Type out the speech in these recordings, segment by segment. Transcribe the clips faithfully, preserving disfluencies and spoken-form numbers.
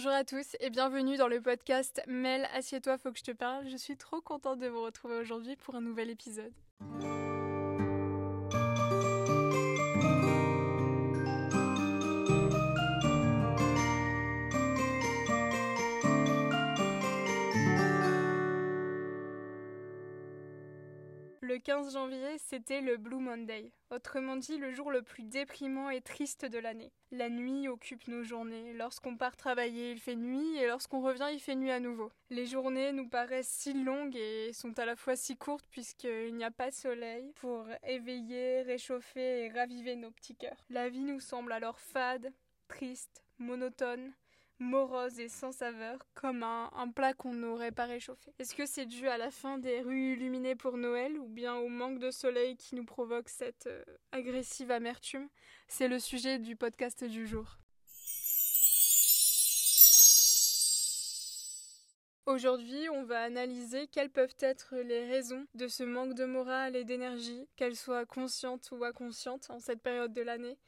Bonjour à tous et bienvenue dans le podcast Mel, assieds-toi, faut que je te parle. Je suis trop contente de vous retrouver aujourd'hui pour un nouvel épisode. Le quinze janvier, c'était le Blue Monday, autrement dit le jour le plus déprimant et triste de l'année. La nuit occupe nos journées, lorsqu'on part travailler il fait nuit et lorsqu'on revient il fait nuit à nouveau. Les journées nous paraissent si longues et sont à la fois si courtes puisqu'il n'y a pas de soleil pour éveiller, réchauffer et raviver nos petits cœurs. La vie nous semble alors fade, triste, monotone, morose et sans saveur, comme un, un plat qu'on n'aurait pas réchauffé. Est-ce que c'est dû à la fin des rues illuminées pour Noël ou bien au manque de soleil qui nous provoque cette euh, agressive amertume? C'est le sujet du podcast du jour. Aujourd'hui, on va analyser quelles peuvent être les raisons de ce manque de morale et d'énergie, qu'elles soient conscientes ou inconscientes en cette période de l'année.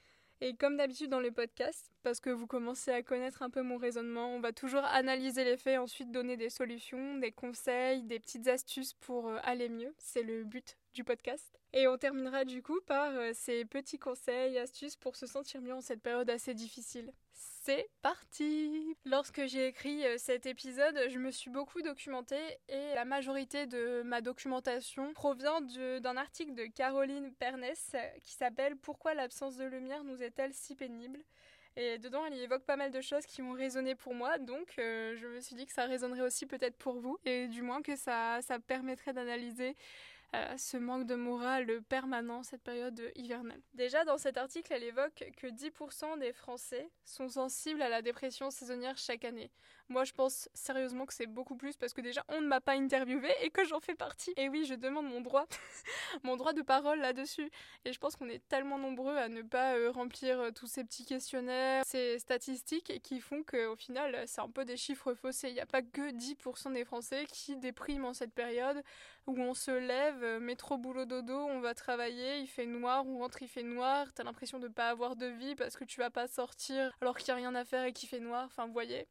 Et comme d'habitude dans les podcasts, parce que vous commencez à connaître un peu mon raisonnement, on va toujours analyser les faits, ensuite donner des solutions, des conseils, des petites astuces pour aller mieux. C'est le but du podcast. Et on terminera du coup par ces petits conseils, astuces pour se sentir mieux en cette période assez difficile. C'est parti! Lorsque j'ai écrit cet épisode, je me suis beaucoup documentée et la majorité de ma documentation provient de, d'un article de Caroline Pernès qui s'appelle « Pourquoi l'absence de lumière nous est-elle si pénible ?» Et dedans, elle y évoque pas mal de choses qui ont résonné pour moi, donc euh, je me suis dit que ça résonnerait aussi peut-être pour vous, et du moins que ça, ça permettrait d'analyser Euh, ce manque de morale permanent, cette période hivernale. Déjà, dans cet article, elle évoque que dix pour cent des Français sont sensibles à la dépression saisonnière chaque année. Moi, je pense sérieusement que c'est beaucoup plus parce que déjà, on ne m'a pas interviewée et que j'en fais partie. Et oui, je demande mon droit, mon droit de parole là-dessus. Et je pense qu'on est tellement nombreux à ne pas euh, remplir euh, tous ces petits questionnaires, ces statistiques qui font qu'au final, c'est un peu des chiffres faussés. Il n'y a pas que dix pour cent des Français qui dépriment en cette période où on se lève métro, boulot, dodo, on va travailler, il fait noir, on rentre, il fait noir, t'as l'impression de pas avoir de vie parce que tu vas pas sortir alors qu'il y a rien à faire et qu'il fait noir, enfin vous voyez,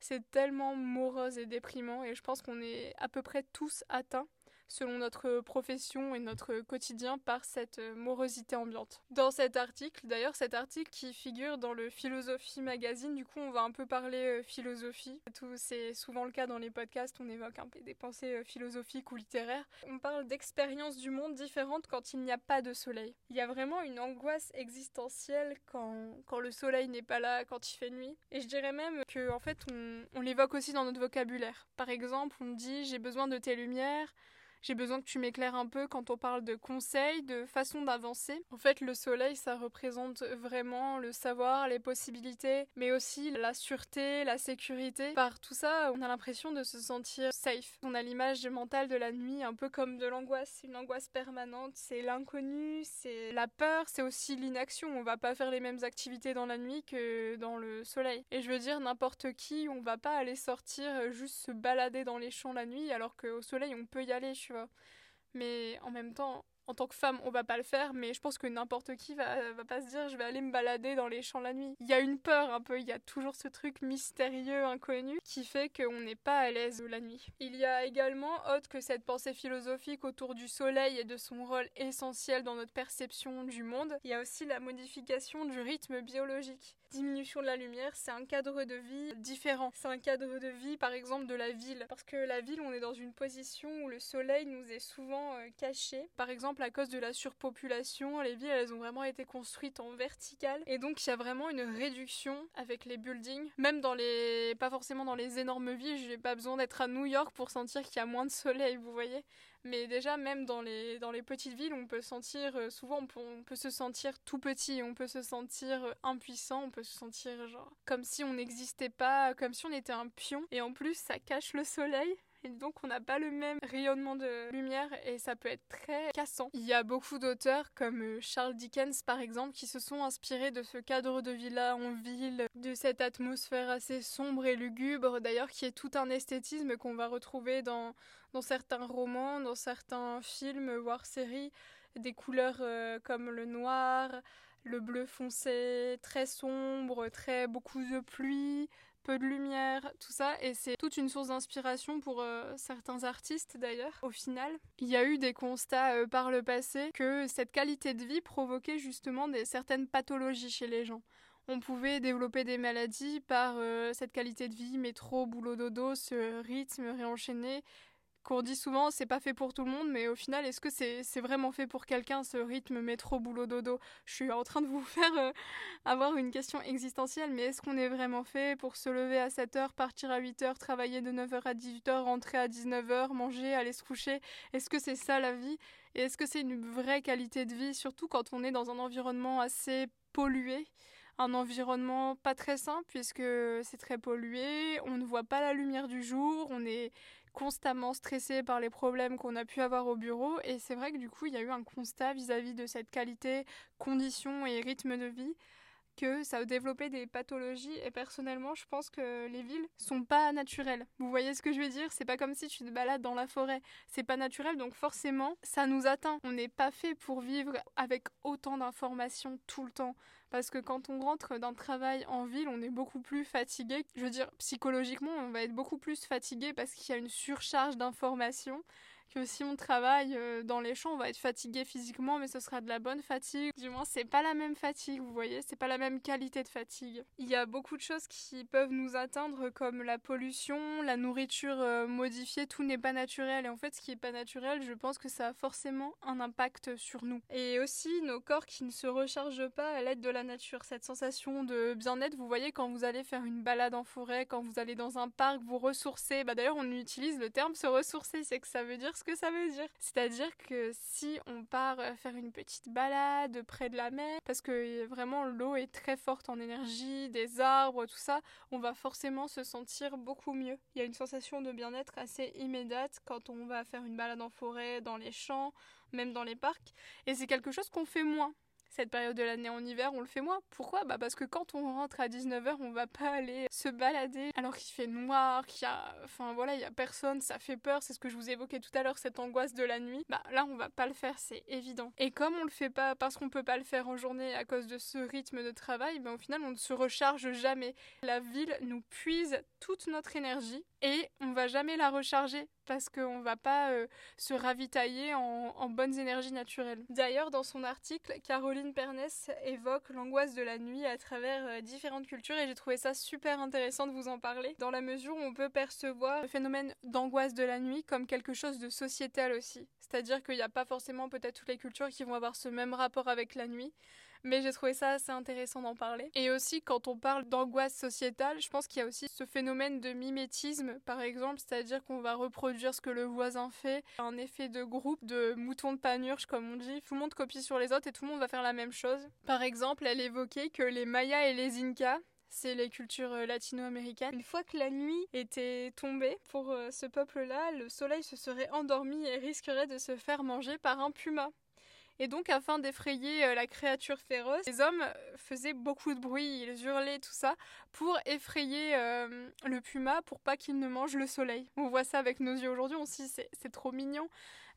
c'est tellement morose et déprimant et je pense qu'on est à peu près tous atteints selon notre profession et notre quotidien par cette morosité ambiante. Dans cet article, d'ailleurs cet article qui figure dans le Philosophie Magazine, du coup on va un peu parler philosophie. Tout, c'est souvent le cas dans les podcasts, on évoque un peu des pensées philosophiques ou littéraires. On parle d'expériences du monde différentes quand il n'y a pas de soleil. Il y a vraiment une angoisse existentielle quand, quand le soleil n'est pas là, quand il fait nuit. Et je dirais même que en fait on, on l'évoque aussi dans notre vocabulaire. Par exemple, on dit « j'ai besoin de tes lumières », j'ai besoin que tu m'éclaires un peu quand on parle de conseils, de façon d'avancer. En fait, le soleil, ça représente vraiment le savoir, les possibilités, mais aussi la sûreté, la sécurité. Par tout ça, on a l'impression de se sentir safe. On a l'image mentale de la nuit, un peu comme de l'angoisse, une angoisse permanente. C'est l'inconnu, c'est la peur, c'est aussi l'inaction. On va pas faire les mêmes activités dans la nuit que dans le soleil. Et je veux dire, n'importe qui, on va pas aller sortir, juste se balader dans les champs la nuit, alors qu'au soleil, on peut y aller. Mais en même temps, en tant que femme, on va pas le faire, mais je pense que n'importe qui va, va pas se dire je vais aller me balader dans les champs la nuit. Il y a une peur un peu, il y a toujours ce truc mystérieux, inconnu, qui fait qu'on n'est pas à l'aise la nuit. Il y a également, autre que cette pensée philosophique autour du soleil et de son rôle essentiel dans notre perception du monde, il y a aussi la modification du rythme biologique. Diminution de la lumière, c'est un cadre de vie différent. C'est un cadre de vie, par exemple, de la ville. Parce que la ville, on est dans une position où le soleil nous est souvent euh, caché. Par exemple, à cause de la surpopulation, les villes, elles ont vraiment été construites en verticale. Et donc, il y a vraiment une réduction avec les buildings. Même dans les... pas forcément dans les énormes villes, j'ai pas besoin d'être à New York pour sentir qu'il y a moins de soleil, vous voyez. Mais déjà, même dans les, dans les petites villes, on peut sentir, euh, souvent, on peut, on peut se sentir tout petit, on peut se sentir euh, impuissant, on peut se sentir genre comme si on n'existait pas, comme si on était un pion. Et en plus, ça cache le soleil. Et donc on n'a pas le même rayonnement de lumière et ça peut être très cassant. Il y a beaucoup d'auteurs comme Charles Dickens par exemple qui se sont inspirés de ce cadre de vie-là en ville, de cette atmosphère assez sombre et lugubre d'ailleurs qui est tout un esthétisme qu'on va retrouver dans, dans certains romans, dans certains films voire séries, des couleurs euh, comme le noir, le bleu foncé, très sombre, très beaucoup de pluie, peu de lumière, tout ça, et c'est toute une source d'inspiration pour euh, certains artistes d'ailleurs. Au final, il y a eu des constats euh, par le passé que cette qualité de vie provoquait justement des, certaines pathologies chez les gens. On pouvait développer des maladies par euh, cette qualité de vie, métro, boulot, dodo, ce rythme réenchaîné, qu'on dit souvent, c'est pas fait pour tout le monde, mais au final, est-ce que c'est, c'est vraiment fait pour quelqu'un, ce rythme métro, boulot, dodo ? Je suis en train de vous faire euh, avoir une question existentielle, mais est-ce qu'on est vraiment fait pour se lever à sept heures, partir à huit heures, travailler de neuf heures à dix-huit heures, rentrer à dix-neuf heures, manger, aller se coucher ? Est-ce que c'est ça la vie ? Et est-ce que c'est une vraie qualité de vie, surtout quand on est dans un environnement assez pollué ? Un environnement pas très sain puisque c'est très pollué, on ne voit pas la lumière du jour, on est constamment stressé par les problèmes qu'on a pu avoir au bureau et c'est vrai que du coup il y a eu un constat vis-à-vis de cette qualité, conditions et rythme de vie que ça a développé des pathologies et personnellement je pense que les villes sont pas naturelles. Vous voyez ce que je veux dire ? C'est pas comme si tu te balades dans la forêt, c'est pas naturel donc forcément ça nous atteint. On n'est pas fait pour vivre avec autant d'informations tout le temps. Parce que quand on rentre d'un travail en ville, on est beaucoup plus fatigué. Je veux dire, psychologiquement, on va être beaucoup plus fatigué parce qu'il y a une surcharge d'informations. Que si on travaille dans les champs, on va être fatigué physiquement, mais ce sera de la bonne fatigue. Du moins, c'est pas la même fatigue, vous voyez, c'est pas la même qualité de fatigue. Il y a beaucoup de choses qui peuvent nous atteindre, comme la pollution, la nourriture modifiée, tout n'est pas naturel. Et en fait, ce qui n'est pas naturel, je pense que ça a forcément un impact sur nous. Et aussi, nos corps qui ne se rechargent pas à l'aide de la nature. Cette sensation de bien-être, vous voyez, quand vous allez faire une balade en forêt, quand vous allez dans un parc, vous ressourcez. Bah, d'ailleurs, on utilise le terme se ressourcer, c'est que ça veut dire ce que ça veut dire. C'est-à-dire que si on part faire une petite balade près de la mer, parce que vraiment l'eau est très forte en énergie, des arbres, tout ça, on va forcément se sentir beaucoup mieux. Il y a une sensation de bien-être assez immédiate quand on va faire une balade en forêt, dans les champs, même dans les parcs, et c'est quelque chose qu'on fait moins. Cette période de l'année en hiver, on le fait moins. Pourquoi ? Bah parce que quand on rentre à dix-neuf heures, on va pas aller se balader alors qu'il fait noir, qu'il y a... Enfin voilà, il y a personne, ça fait peur. C'est ce que je vous évoquais tout à l'heure, cette angoisse de la nuit. Bah là, on va pas le faire, c'est évident. Et comme on le fait pas parce qu'on peut pas le faire en journée à cause de ce rythme de travail, bah au final, on ne se recharge jamais. La ville nous puise toute notre énergie et on va jamais la recharger. Parce qu'on va pas euh, se ravitailler en, en bonnes énergies naturelles. D'ailleurs, dans son article, Caroline Pernès évoque l'angoisse de la nuit à travers euh, différentes cultures et j'ai trouvé ça super intéressant de vous en parler, dans la mesure où on peut percevoir le phénomène d'angoisse de la nuit comme quelque chose de sociétal aussi. C'est-à-dire qu'il n'y a pas forcément peut-être toutes les cultures qui vont avoir ce même rapport avec la nuit, mais j'ai trouvé ça assez intéressant d'en parler. Et aussi, quand on parle d'angoisse sociétale, je pense qu'il y a aussi ce phénomène de mimétisme, par exemple, c'est-à-dire qu'on va reproduire ce que le voisin fait, un effet de groupe, de mouton de panurge, comme on dit. Tout le monde copie sur les autres et tout le monde va faire la même chose. Par exemple, elle évoquait que les Mayas et les Incas, c'est les cultures latino-américaines. Une fois que la nuit était tombée, pour ce peuple-là, le soleil se serait endormi et risquerait de se faire manger par un puma. Et donc, afin d'effrayer la créature féroce, les hommes faisaient beaucoup de bruit, ils hurlaient, tout ça, pour effrayer euh, le puma, pour pas qu'il ne mange le soleil. On voit ça avec nos yeux aujourd'hui, on se dit c'est, c'est trop mignon.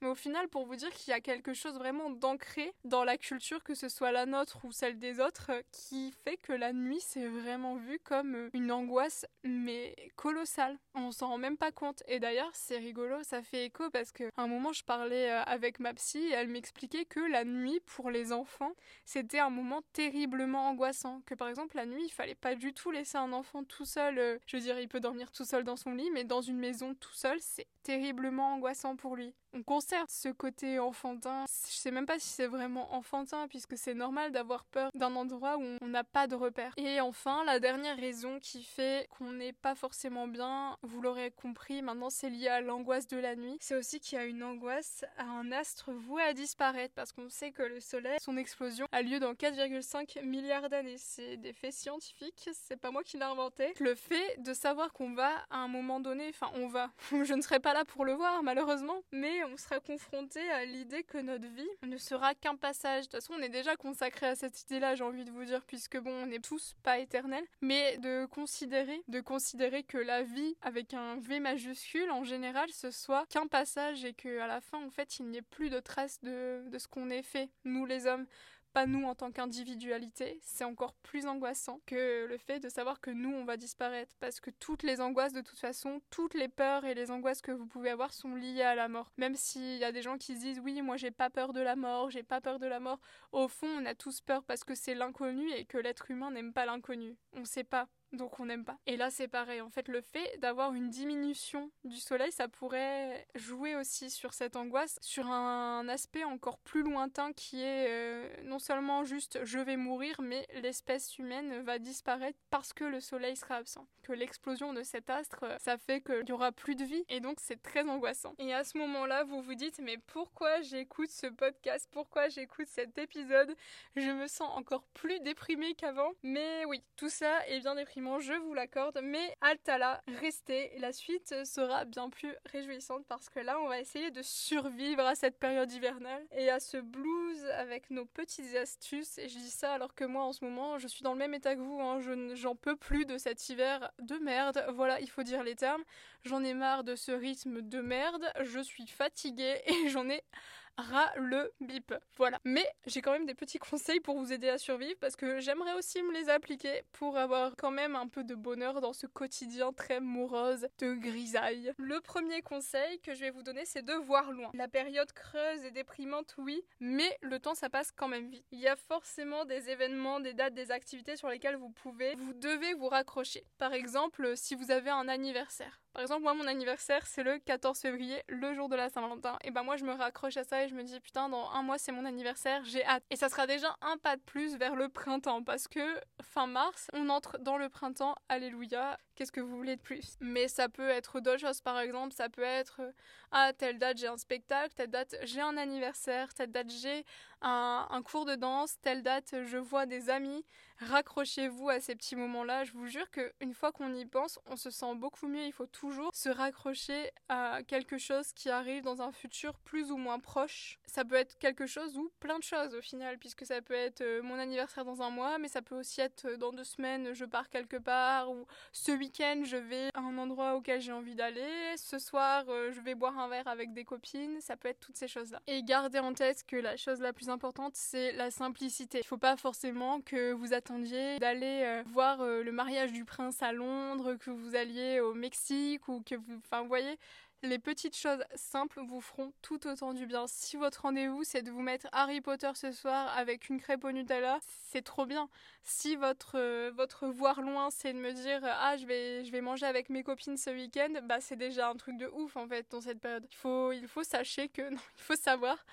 Mais au final, pour vous dire qu'il y a quelque chose vraiment d'ancré dans la culture, que ce soit la nôtre ou celle des autres, qui fait que la nuit, c'est vraiment vu comme une angoisse, mais colossale. On s'en rend même pas compte. Et d'ailleurs, c'est rigolo, ça fait écho, parce qu'à un moment, je parlais avec ma psy, et elle m'expliquait que la nuit, pour les enfants, c'était un moment terriblement angoissant. Que par exemple, la nuit, il fallait pas du tout laisser un enfant tout seul. Je veux dire, il peut dormir tout seul dans son lit, mais dans une maison tout seul, c'est terriblement angoissant pour lui. On conserve ce côté enfantin. Je sais même pas si c'est vraiment enfantin, puisque c'est normal d'avoir peur d'un endroit où on n'a pas de repère. Et enfin, la dernière raison qui fait qu'on n'est pas forcément bien, vous l'aurez compris, maintenant c'est lié à l'angoisse de la nuit. C'est aussi qu'il y a une angoisse à un astre voué à disparaître, parce qu'on sait que le soleil, son explosion a lieu dans quatre virgule cinq milliards d'années. C'est des faits scientifiques, c'est pas moi qui l'ai inventé. Le fait de savoir qu'on va à un moment donné, enfin on va, je ne serai pas là pour le voir malheureusement, mais on sera confronté à l'idée que notre vie ne sera qu'un passage. De toute façon, on est déjà consacré à cette idée-là, j'ai envie de vous dire, puisque bon, on n'est tous pas éternels, mais de considérer, de considérer que la vie avec un V majuscule, en général, ce soit qu'un passage et qu'à la fin, en fait, il n'y ait plus de traces de, de ce qu'on est fait, nous les hommes. pas nous en tant qu'individualité, c'est encore plus angoissant que le fait de savoir que nous, on va disparaître. Parce que toutes les angoisses, de toute façon, toutes les peurs et les angoisses que vous pouvez avoir sont liées à la mort. Même s'il y a des gens qui se disent « oui, moi j'ai pas peur de la mort, j'ai pas peur de la mort », au fond, on a tous peur parce que c'est l'inconnu et que l'être humain n'aime pas l'inconnu. On sait pas. Donc on n'aime pas. Et là c'est pareil, en fait le fait d'avoir une diminution du soleil, ça pourrait jouer aussi sur cette angoisse, sur un aspect encore plus lointain qui est euh, non seulement juste je vais mourir, mais l'espèce humaine va disparaître parce que le soleil sera absent. Que l'explosion de cet astre, ça fait qu'il n'y aura plus de vie, et donc c'est très angoissant. Et à ce moment-là, vous vous dites, mais pourquoi j'écoute ce podcast, pourquoi j'écoute cet épisode, je me sens encore plus déprimée qu'avant. Mais oui, tout ça est bien déprimé. Je vous l'accorde, mais Altala, restez, la suite sera bien plus réjouissante parce que là on va essayer de survivre à cette période hivernale et à ce blues avec nos petites astuces. Et je dis ça alors que moi en ce moment je suis dans le même état que vous, hein. je, j'en peux plus de cet hiver de merde, voilà, il faut dire les termes, j'en ai marre de ce rythme de merde, je suis fatiguée et j'en ai ras le bip, voilà. Mais j'ai quand même des petits conseils pour vous aider à survivre parce que j'aimerais aussi me les appliquer pour avoir quand même un peu de bonheur dans ce quotidien très morose de grisaille. Le premier conseil que je vais vous donner, c'est de voir loin. La période creuse et déprimante, oui, mais le temps ça passe quand même vite. Il y a forcément des événements, des dates, des activités sur lesquelles vous pouvez, vous devez vous raccrocher. Par exemple, si vous avez un anniversaire. Par exemple, moi, mon anniversaire, c'est le quatorze février, le jour de la Saint-Valentin. Et ben moi, je me raccroche à ça et je me dis, putain, dans un mois, c'est mon anniversaire, j'ai hâte. Et ça sera déjà un pas de plus vers le printemps, parce que fin mars, on entre dans le printemps, alléluia, qu'est-ce que vous voulez de plus? Mais ça peut être d'autres choses, par exemple, ça peut être, ah, telle date, j'ai un spectacle, telle date, j'ai un anniversaire, telle date, j'ai un, un cours de danse, telle date, je vois des amis. Raccrochez-vous à ces petits moments-là, je vous jure qu'une fois qu'on y pense, on se sent beaucoup mieux, il faut tout toujours se raccrocher à quelque chose qui arrive dans un futur plus ou moins proche. Ça peut être quelque chose ou plein de choses au final, puisque ça peut être mon anniversaire dans un mois, mais ça peut aussi être dans deux semaines, je pars quelque part, ou ce week-end, je vais à un endroit auquel j'ai envie d'aller, ce soir, je vais boire un verre avec des copines, ça peut être toutes ces choses-là. Et gardez en tête que la chose la plus importante, c'est la simplicité. Il faut pas forcément que vous attendiez d'aller voir le mariage du prince à Londres, que vous alliez au Mexique, ou que vous, enfin vous voyez, les petites choses simples vous feront tout autant du bien. Si votre rendez-vous c'est de vous mettre Harry Potter ce soir avec une crêpe au Nutella, c'est trop bien. Si votre, euh, votre voir loin c'est de me dire ah je vais, je vais manger avec mes copines ce week-end, bah c'est déjà un truc de ouf en fait dans cette période. Il faut, il faut sachez que, non, il faut savoir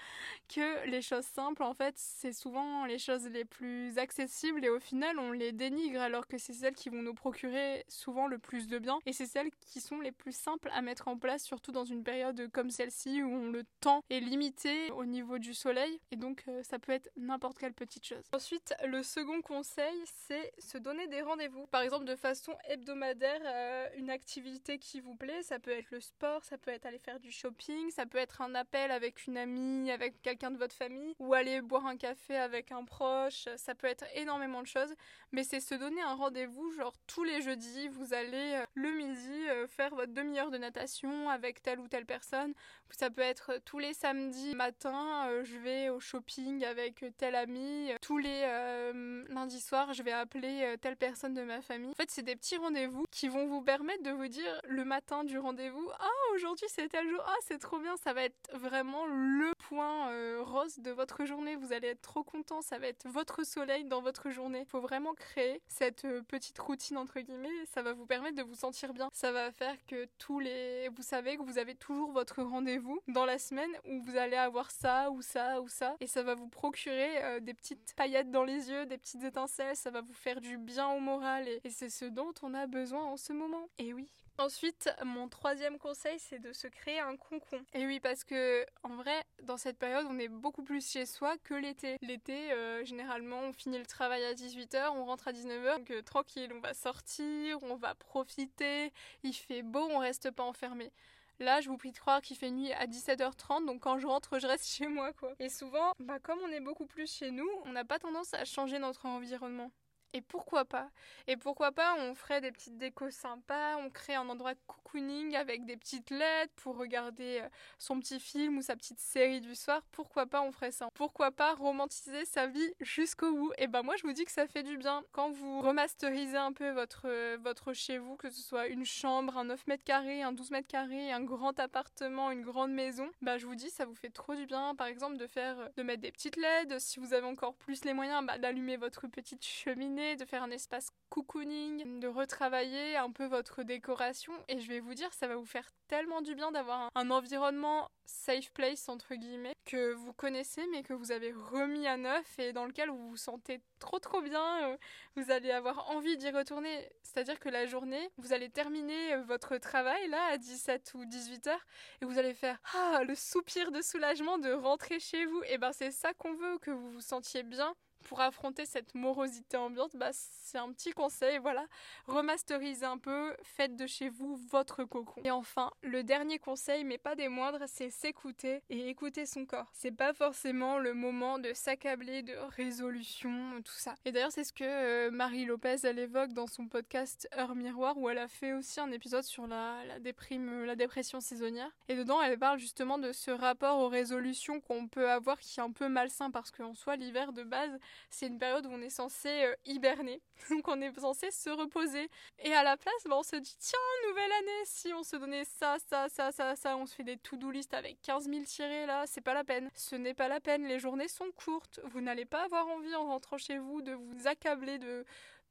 que les choses simples en fait c'est souvent les choses les plus accessibles et au final on les dénigre alors que c'est celles qui vont nous procurer souvent le plus de bien et c'est celles qui sont les plus simples à mettre en place sur surtout dans une période comme celle-ci où le temps est limité au niveau du soleil et donc euh, ça peut être n'importe quelle petite chose. Ensuite, le second conseil, c'est se donner des rendez-vous. Par exemple, de façon hebdomadaire, euh, une activité qui vous plaît, ça peut être le sport, ça peut être aller faire du shopping, ça peut être un appel avec une amie, avec quelqu'un de votre famille ou aller boire un café avec un proche, ça peut être énormément de choses, mais c'est se donner un rendez-vous, genre tous les jeudis, vous allez euh, le midi euh, faire votre demi-heure de natation avec avec telle ou telle personne. Ça peut être tous les samedis matin, euh, je vais au shopping avec tel ami. Tous les euh, lundis soirs, je vais appeler euh, telle personne de ma famille. En fait, c'est des petits rendez-vous qui vont vous permettre de vous dire le matin du rendez-vous « Ah, aujourd'hui, c'est tel jour. Ah, c'est trop bien. » Ça va être vraiment le point euh, rose de votre journée. Vous allez être trop content. Ça va être votre soleil dans votre journée. Il faut vraiment créer cette euh, petite routine, entre guillemets. Ça va vous permettre de vous sentir bien. Ça va faire que tous les... Vous savez que vous avez toujours votre rendez-vous dans la semaine où vous allez avoir ça ou ça ou ça et ça va vous procurer euh, des petites paillettes dans les yeux, des petites étincelles, ça va vous faire du bien au moral et, et c'est ce dont on a besoin en ce moment. Et oui. Ensuite, mon troisième conseil, c'est de se créer un concon. Et oui, parce que en vrai, dans cette période, on est beaucoup plus chez soi que l'été. L'été, euh, généralement, on finit le travail à dix-huit heures, on rentre à dix-neuf heures, donc euh, tranquille, on va sortir, on va profiter, il fait beau, on reste pas enfermé. Là, je vous prie de croire qu'il fait nuit à dix-sept heures trente, donc quand je rentre, je reste chez moi, quoi. Et souvent, bah, comme on est beaucoup plus chez nous, on n'a pas tendance à changer notre environnement. Et pourquoi pas ? Et pourquoi pas, on ferait des petites décos sympas, on crée un endroit cocooning avec des petites lettres pour regarder son petit film ou sa petite série du soir. Pourquoi pas, on ferait ça ? Pourquoi pas romantiser sa vie jusqu'au bout ? Et ben moi, je vous dis que ça fait du bien. Quand vous remasterisez un peu votre, votre chez-vous, que ce soit une chambre, un neuf mètres carrés, un douze mètres carrés, un grand appartement, une grande maison, bah ben je vous dis, ça vous fait trop du bien, par exemple, de, faire, de mettre des petites L E D. Si vous avez encore plus les moyens, ben d'allumer votre petite cheminée, de faire un espace cocooning, de retravailler un peu votre décoration, et je vais vous dire, ça va vous faire tellement du bien d'avoir un, un environnement safe place entre guillemets que vous connaissez mais que vous avez remis à neuf et dans lequel vous vous sentez trop trop bien, vous allez avoir envie d'y retourner. C'est-à-dire que la journée, vous allez terminer votre travail là à dix-sept ou dix-huit heures et vous allez faire ah, le soupir de soulagement de rentrer chez vous. Et ben c'est ça qu'on veut, que vous vous sentiez bien. Pour affronter cette morosité ambiante, bah, c'est un petit conseil, voilà. Remasterisez un peu, faites de chez vous votre cocon. Et enfin, le dernier conseil, mais pas des moindres, c'est s'écouter et écouter son corps. C'est pas forcément le moment de s'accabler de résolutions, tout ça. Et d'ailleurs, c'est ce que euh, Marie Lopez, elle évoque dans son podcast Heure miroir, où elle a fait aussi un épisode sur la, la, déprime, la dépression saisonnière. Et dedans, elle parle justement de ce rapport aux résolutions qu'on peut avoir qui est un peu malsain, parce qu'en soi, l'hiver de base, c'est une période où on est censé euh, hiberner, donc on est censé se reposer. Et à la place, bah, on se dit tiens, nouvelle année, si on se donnait ça, ça, ça, ça, ça, on se fait des to-do list avec quinze mille tirés là, c'est pas la peine. Ce n'est pas la peine, les journées sont courtes, vous n'allez pas avoir envie en rentrant chez vous de vous accabler de,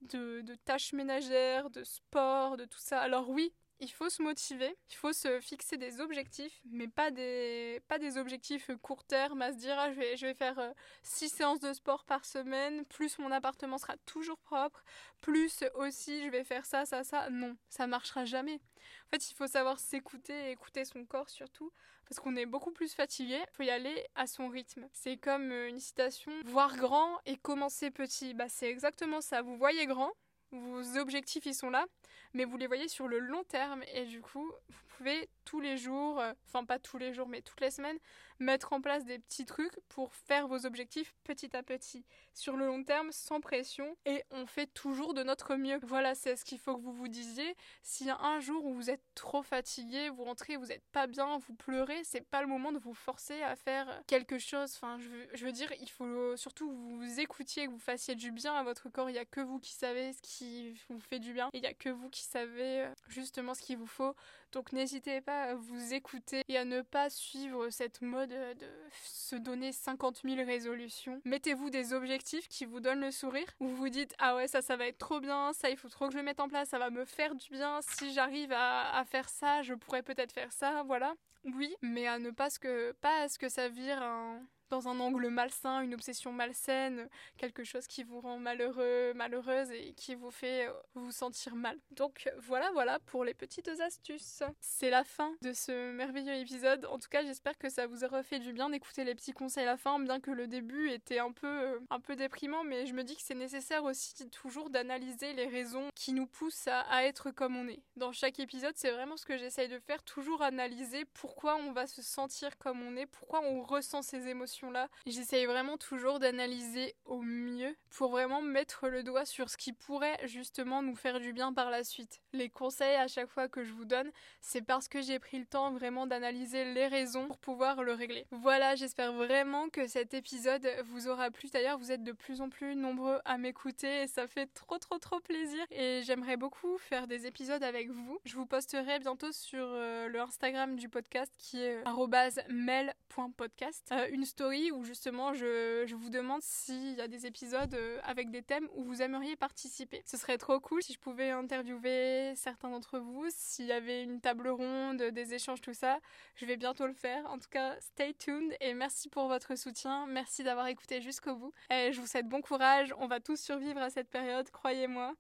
de, de tâches ménagères, de sport, de tout ça. Alors oui, il faut se motiver, il faut se fixer des objectifs, mais pas des, pas des objectifs court terme à se dire ah, je vais, je vais faire six séances de sport par semaine, plus mon appartement sera toujours propre, plus aussi je vais faire ça, ça, ça. Non, ça marchera jamais. En fait, il faut savoir s'écouter et écouter son corps surtout, parce qu'on est beaucoup plus fatigué. Il faut y aller à son rythme. C'est comme une citation, voir grand et commencer petit. Bah, c'est exactement ça, vous voyez grand. Vos objectifs, ils sont là, mais vous les voyez sur le long terme. Et du coup, vous pouvez tous les jours, euh, enfin pas tous les jours, mais toutes les semaines, mettre en place des petits trucs pour faire vos objectifs petit à petit, sur le long terme, sans pression. Et on fait toujours de notre mieux. Voilà, c'est ce qu'il faut que vous vous disiez. S'il y a un jour où vous êtes trop fatigué, vous rentrez, vous n'êtes pas bien, vous pleurez, c'est pas le moment de vous forcer à faire quelque chose. Enfin, je veux, je veux dire, il faut surtout que vous vous écoutiez, que vous fassiez du bien à votre corps. Il n'y a que vous qui savez ce qui qui vous fait du bien, et il n'y a que vous qui savez justement ce qu'il vous faut. Donc n'hésitez pas à vous écouter et à ne pas suivre cette mode de se donner cinquante mille résolutions. Mettez-vous des objectifs qui vous donnent le sourire, où vous vous dites ah ouais, ça ça va être trop bien, ça il faut trop que je le mette en place, ça va me faire du bien, si j'arrive à, à faire ça, je pourrais peut-être faire ça, voilà. Oui, mais à ne pas, ce que, pas à ce que ça vire un... dans un angle malsain, une obsession malsaine, quelque chose qui vous rend malheureux, malheureuse et qui vous fait vous sentir mal. Donc voilà, voilà pour les petites astuces. C'est la fin de ce merveilleux épisode. En tout cas, j'espère que ça vous aura fait du bien d'écouter les petits conseils à la fin, bien que le début était un peu, un peu déprimant, mais je me dis que c'est nécessaire aussi toujours d'analyser les raisons qui nous poussent à, à être comme on est. Dans chaque épisode, c'est vraiment ce que j'essaye de faire, toujours analyser pourquoi on va se sentir comme on est, pourquoi on ressent ces émotions là. J'essaye vraiment toujours d'analyser au mieux pour vraiment mettre le doigt sur ce qui pourrait justement nous faire du bien par la suite. Les conseils à chaque fois que je vous donne, c'est parce que j'ai pris le temps vraiment d'analyser les raisons pour pouvoir le régler. Voilà, j'espère vraiment que cet épisode vous aura plu. D'ailleurs, vous êtes de plus en plus nombreux à m'écouter et ça fait trop trop trop plaisir. Et j'aimerais beaucoup faire des épisodes avec vous. Je vous posterai bientôt sur euh, le Instagram du podcast qui est arobase mel point podcast euh, une story où justement je, je vous demande s'il y a des épisodes avec des thèmes où vous aimeriez participer. Ce serait trop cool si je pouvais interviewer certains d'entre vous, s'il y avait une table ronde, des échanges, tout ça. Je vais bientôt le faire. En tout cas, stay tuned et merci pour votre soutien. Merci d'avoir écouté jusqu'au bout. Et je vous souhaite bon courage. On va tous survivre à cette période, croyez-moi.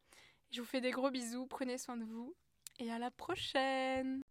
Je vous fais des gros bisous. Prenez soin de vous et à la prochaine.